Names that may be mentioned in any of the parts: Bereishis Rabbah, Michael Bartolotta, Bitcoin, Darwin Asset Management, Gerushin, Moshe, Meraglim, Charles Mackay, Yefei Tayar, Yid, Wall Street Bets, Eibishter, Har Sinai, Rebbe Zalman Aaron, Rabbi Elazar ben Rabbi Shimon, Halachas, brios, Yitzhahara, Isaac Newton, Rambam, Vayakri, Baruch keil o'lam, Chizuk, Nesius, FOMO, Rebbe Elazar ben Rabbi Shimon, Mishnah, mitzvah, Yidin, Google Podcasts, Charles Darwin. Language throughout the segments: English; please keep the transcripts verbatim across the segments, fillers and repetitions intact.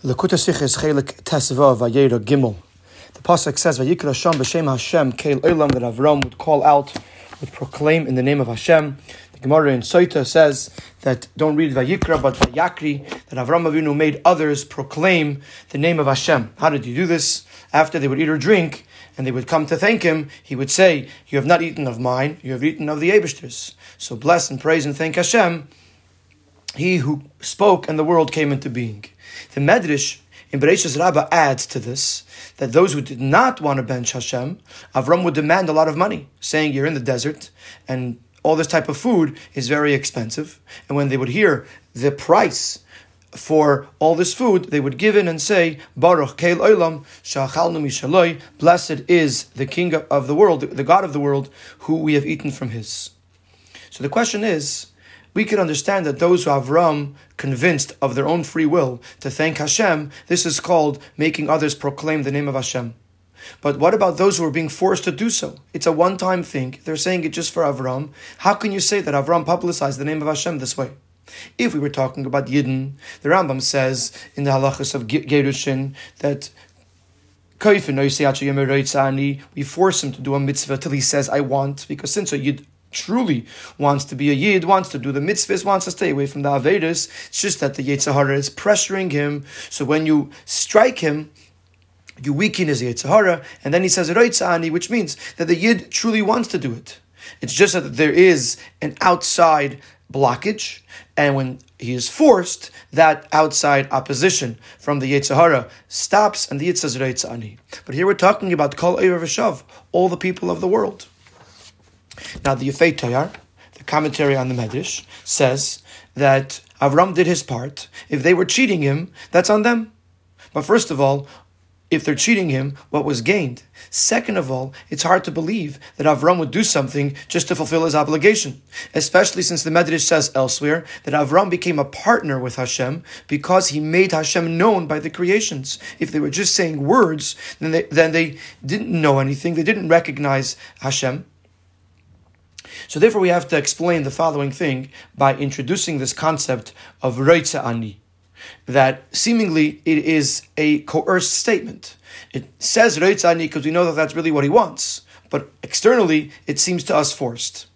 The Pasuk says, Vayikra Hashem b'shem Hashem keil olam, that Avram would call out, would proclaim in the name of Hashem. The Gemara in Soita says that, don't read Vayikra, but Vayakri, that Avram Avinu made others proclaim the name of Hashem. How did you do this? After they would eat or drink, and they would come to thank him, he would say, you have not eaten of mine, you have eaten of the Eibishter's. So bless and praise and thank Hashem, he who spoke and the world came into being. The Medrash in Bereishis Rabbah adds to this, that those who did not want to bench Hashem, Avram would demand a lot of money, saying you're in the desert, and all this type of food is very expensive. And when they would hear the price for all this food, they would give in and say, Baruch keil o'lam, she'achal no'mishaloi, blessed is the King of the world, the God of the world, who we have eaten from his. So the question is, we can understand that those who Avram convinced of their own free will to thank Hashem, this is called making others proclaim the name of Hashem. But what about those who are being forced to do so? It's a one-time thing. They're saying it just for Avram. How can you say that Avram publicized the name of Hashem this way? If we were talking about Yidin, the Rambam says in the Halachas of Gerushin that we force him to do a mitzvah till he says, I want, because since a Yid truly wants to be a Yid, wants to do the mitzvahs, wants to stay away from the Avedis, it's just that the Yitzhahara is pressuring him. So when you strike him, you weaken his Yitzhahara, and then he says, Reitza'ani, which means that the Yid truly wants to do it. It's just that there is an outside blockage, and when he is forced, that outside opposition from the Yitzhahara stops, and the Yid says, Reitza'ani. But here we're talking about all the people of the world. Now the Yefei Tayar, the commentary on the Medrash, says that Avram did his part. If they were cheating him, that's on them. But first of all, if they're cheating him, what was gained? Second of all, it's hard to believe that Avram would do something just to fulfill his obligation, especially since the Medrash says elsewhere that Avram became a partner with Hashem because he made Hashem known by the creations. If they were just saying words, then they, then they didn't know anything, they didn't recognize Hashem. So therefore we have to explain the following thing by introducing this concept of Reitza'ani, that seemingly it is a coerced statement. It says Reitza'ani because we know that that's really what he wants, but externally it seems to us forced.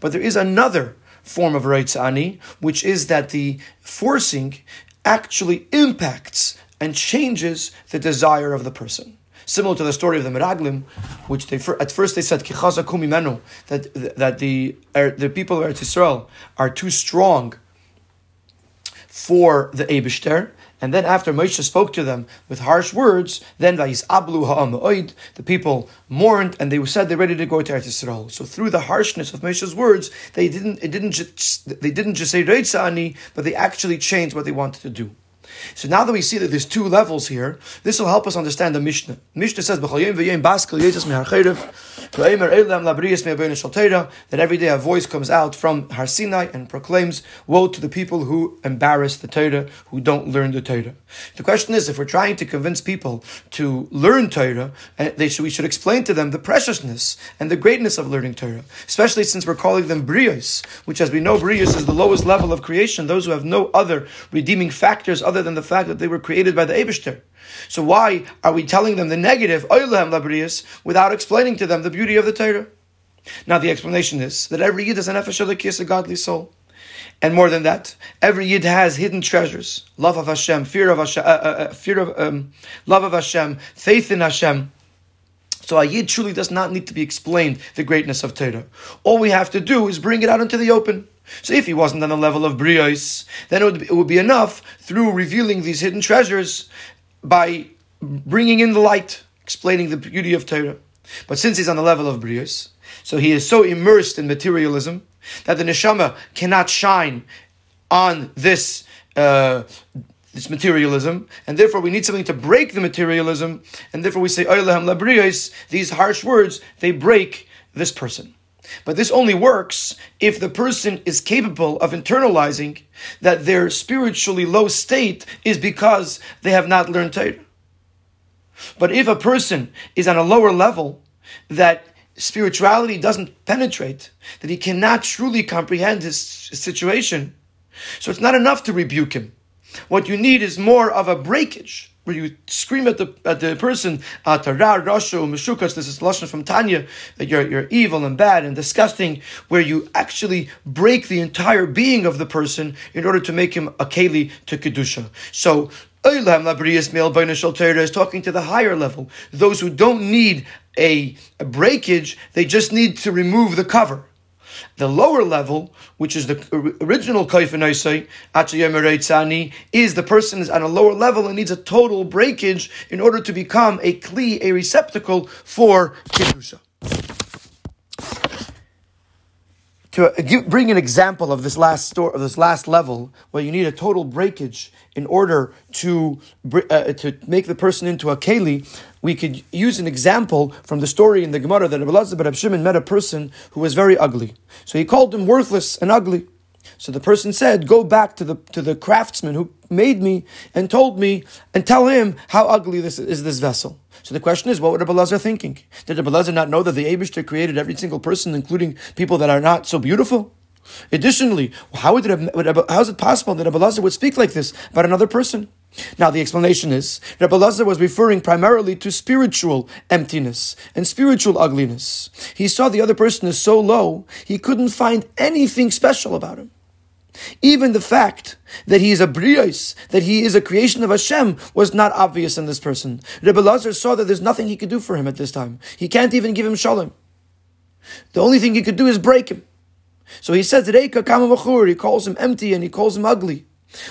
But there is another form of Reitza'ani, which is that the forcing actually impacts and changes the desire of the person. Similar to the story of the Meraglim, which they at first they said that that the the people of Eretz Yisrael are too strong for the Eibishter, and then after Moshe spoke to them with harsh words, then the people mourned and they said they're ready to go to Eretz Yisrael. So through the harshness of Moshe's words, they didn't it didn't just, they didn't just say Reitza'ani, but they actually changed what they wanted to do. So now that we see that there's two levels here, this will help us understand the Mishnah. Mishnah says, that every day a voice comes out from Har Sinai and proclaims, woe to the people who embarrass the Torah, who don't learn the Torah. The question is, if we're trying to convince people to learn Torah, they should, we should explain to them the preciousness and the greatness of learning Torah, especially since we're calling them brios, which as we know, brios is the lowest level of creation, those who have no other redeeming factors other than the fact that they were created by the Eibishter. So why are we telling them the negative, Oilehem labrius, without explaining to them the beauty of the Torah? Now the explanation is that every Yid is an nefesh elokis, a godly soul. And more than that, every Yid has hidden treasures. Love of Hashem, fear of Hashem, uh, uh, fear of, um, love of Hashem, faith in Hashem. So a Yid truly does not need to be explained the greatness of Torah. All we have to do is bring it out into the open. So if he wasn't on the level of brios, then it would, be, it would be enough through revealing these hidden treasures by bringing in the light, explaining the beauty of Torah. But since he's on the level of brios, so he is so immersed in materialism that the neshama cannot shine on this uh, this materialism, and therefore we need something to break the materialism, and therefore we say, Oilehem labrios, these harsh words, they break this person. But this only works if the person is capable of internalizing that their spiritually low state is because they have not learned Torah. But if a person is on a lower level, that spirituality doesn't penetrate, that he cannot truly comprehend his situation, so it's not enough to rebuke him. What you need is more of a breakage, where you scream at the at the person, Atara, Rasho, Meshukas, this is Lashon from Tanya, that you're you're evil and bad and disgusting, where you actually break the entire being of the person in order to make him a keli to Kedusha. So, is talking to the higher level, those who don't need a, a breakage, they just need to remove the cover. The lower level, which is the original kaifenaisei, atayem Reitza'ani, is the person is on a lower level and needs a total breakage in order to become a kli, a receptacle for Kedusha. To give, bring an example of this last store, of this last level, where you need a total breakage in order to uh, to make the person into a keli, we could use an example from the story in the Gemara that Rabbi Elazar ben Rabbi Shimon met a person who was very ugly. So he called him worthless and ugly. So the person said, "Go back to the to the craftsman who made me and told me, and tell him how ugly this is this vessel." So the question is, what would Rebbe Elazar thinking? Did Rebbe Elazar not know that the Eibishter created every single person, including people that are not so beautiful? Additionally, how, would Rebbe, how is it possible that Rebbe Elazar would speak like this about another person? Now the explanation is, Rebbe Elazar was referring primarily to spiritual emptiness and spiritual ugliness. He saw the other person as so low, he couldn't find anything special about him. Even the fact that he is a brios, that he is a creation of Hashem, was not obvious in this person. Rebbe Elazar saw that there's nothing he could do for him at this time. He can't even give him shalom. The only thing he could do is break him. So he says, Reika kama v'chur, he calls him empty and he calls him ugly.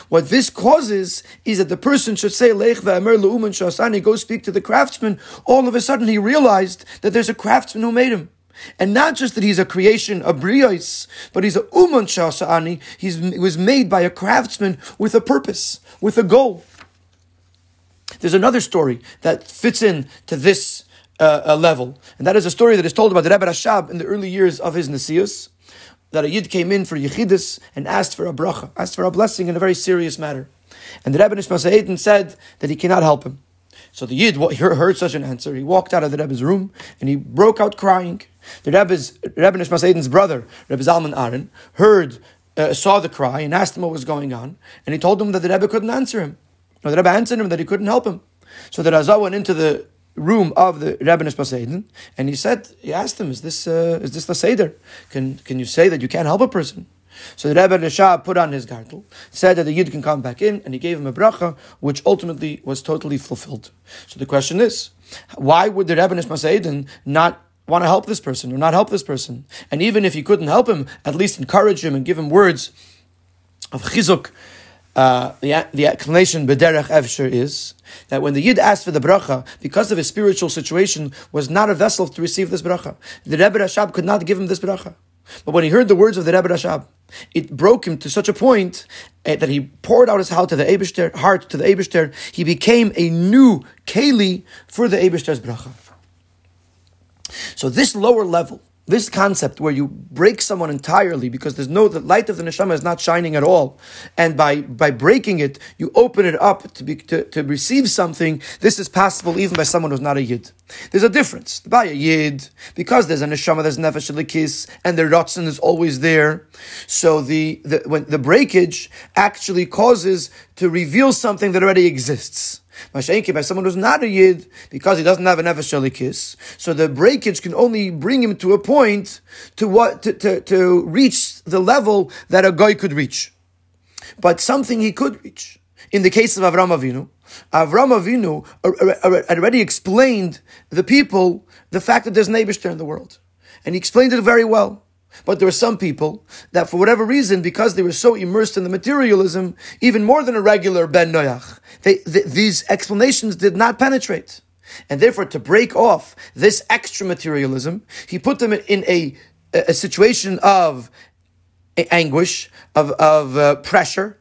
What this causes is that the person should say, Leich v'amer l'uman shasani, go speak to the craftsman. All of a sudden he realized that there's a craftsman who made him. And not just that he's a creation, a brios, but he's a uman shasani. He's, he was made by a craftsman with a purpose, with a goal. There's another story that fits in to this uh, level. And that is a story that is told about the Rebbe Rashab in the early years of his Nesius, that a Yid came in for Yechidus and asked for a bracha, asked for a blessing in a very serious matter. And the Rebbe Nishma said that he cannot help him. So the Yid heard such an answer. He walked out of the Rebbe's room and he broke out crying. The Rebbe's, Rebbe Nishma brother, Rebbe Zalman Aaron, heard, uh, saw the cry and asked him what was going on. And he told him that the Rebbe couldn't answer him. No, the Rebbe answered him that he couldn't help him. So the Raza went into the room of the Rebbe Nishma and he said, he asked him, is this uh, is this the Seder? Can can you say that you can't help a person? So the Rebbe Rashab put on his gartel, said that the Yid can come back in, and he gave him a bracha, which ultimately was totally fulfilled. So the question is, why would the Rebbe Nishma not want to help this person or not help this person? And even if he couldn't help him, at least encourage him and give him words of chizuk. Uh, the, the explanation B'derech Efshir is that when the Yid asked for the bracha, because of his spiritual situation, was not a vessel to receive this bracha. The Rebbe Rashab could not give him this bracha. But when he heard the words of the Rebbe Rashab, it broke him to such a point uh, that he poured out his heart to the Eibishter, heart to the Eibishter. He became a new keli for the Eibishter's bracha. So this lower level, this concept where you break someone entirely because there's no, the light of the neshama is not shining at all, and by, by breaking it, you open it up to, be, to to receive something. This is possible even by someone who's not a Yid. There's a difference. By a Yid, because there's a neshama, there's nefesh lekis, and the rotzin is always there. So the the, when, the breakage actually causes to reveal something that already exists. Mashenki, by someone who's not a Yid, because he doesn't have an nefesh kiss, so the breakage can only bring him to a point to what to, to, to reach the level that a guy could reach. But something he could reach. In the case of Avram Avinu, Avram Avinu already explained the people the fact that there's an Eibishter in the world. And he explained it very well. But there were some people that, for whatever reason, because they were so immersed in the materialism, even more than a regular ben noyach, they, th- these explanations did not penetrate. And therefore, to break off this extra materialism, he put them in a, a, a situation of anguish, of, of uh, pressure.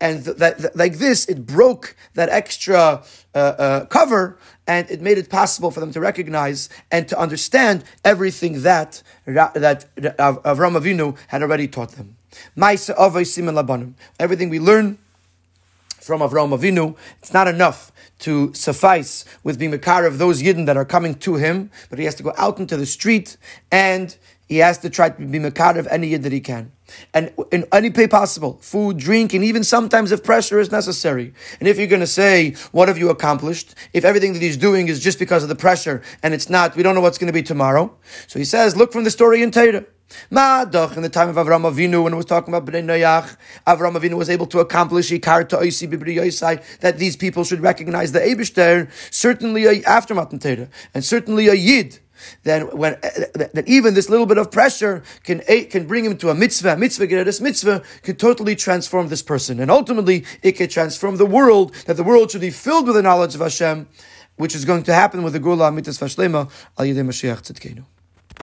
And th- th- th- like this, it broke that extra uh, uh, cover, and it made it possible for them to recognize and to understand everything that that Avram Avinu had already taught them. Everything we learn from Avram Avinu, it's not enough to suffice with being makar of those Yidden that are coming to him, but he has to go out into the street and he has to try to be makar of any Yid that he can. and in any way possible, food, drink, and even sometimes if pressure is necessary. And if you're going to say, what have you accomplished? If everything that he's doing is just because of the pressure and it's not, we don't know what's going to be tomorrow. So he says, look from the story in Torah. Ma'adach, in the time of Avram Avinu, when it was talking about Bnei Noach, Avram Avinu was able to accomplish that these people should recognize the Eibishter, certainly a, after Matan Torah, and certainly a Yid. Then when that even this little bit of pressure can can bring him to a mitzvah, mitzvah, Geretz mitzvah, can totally transform this person. And ultimately, it can transform the world, that the world should be filled with the knowledge of Hashem, which is going to happen with the Gula Amitas Vashlema, Al Yidei Mashiach Tzidkenu.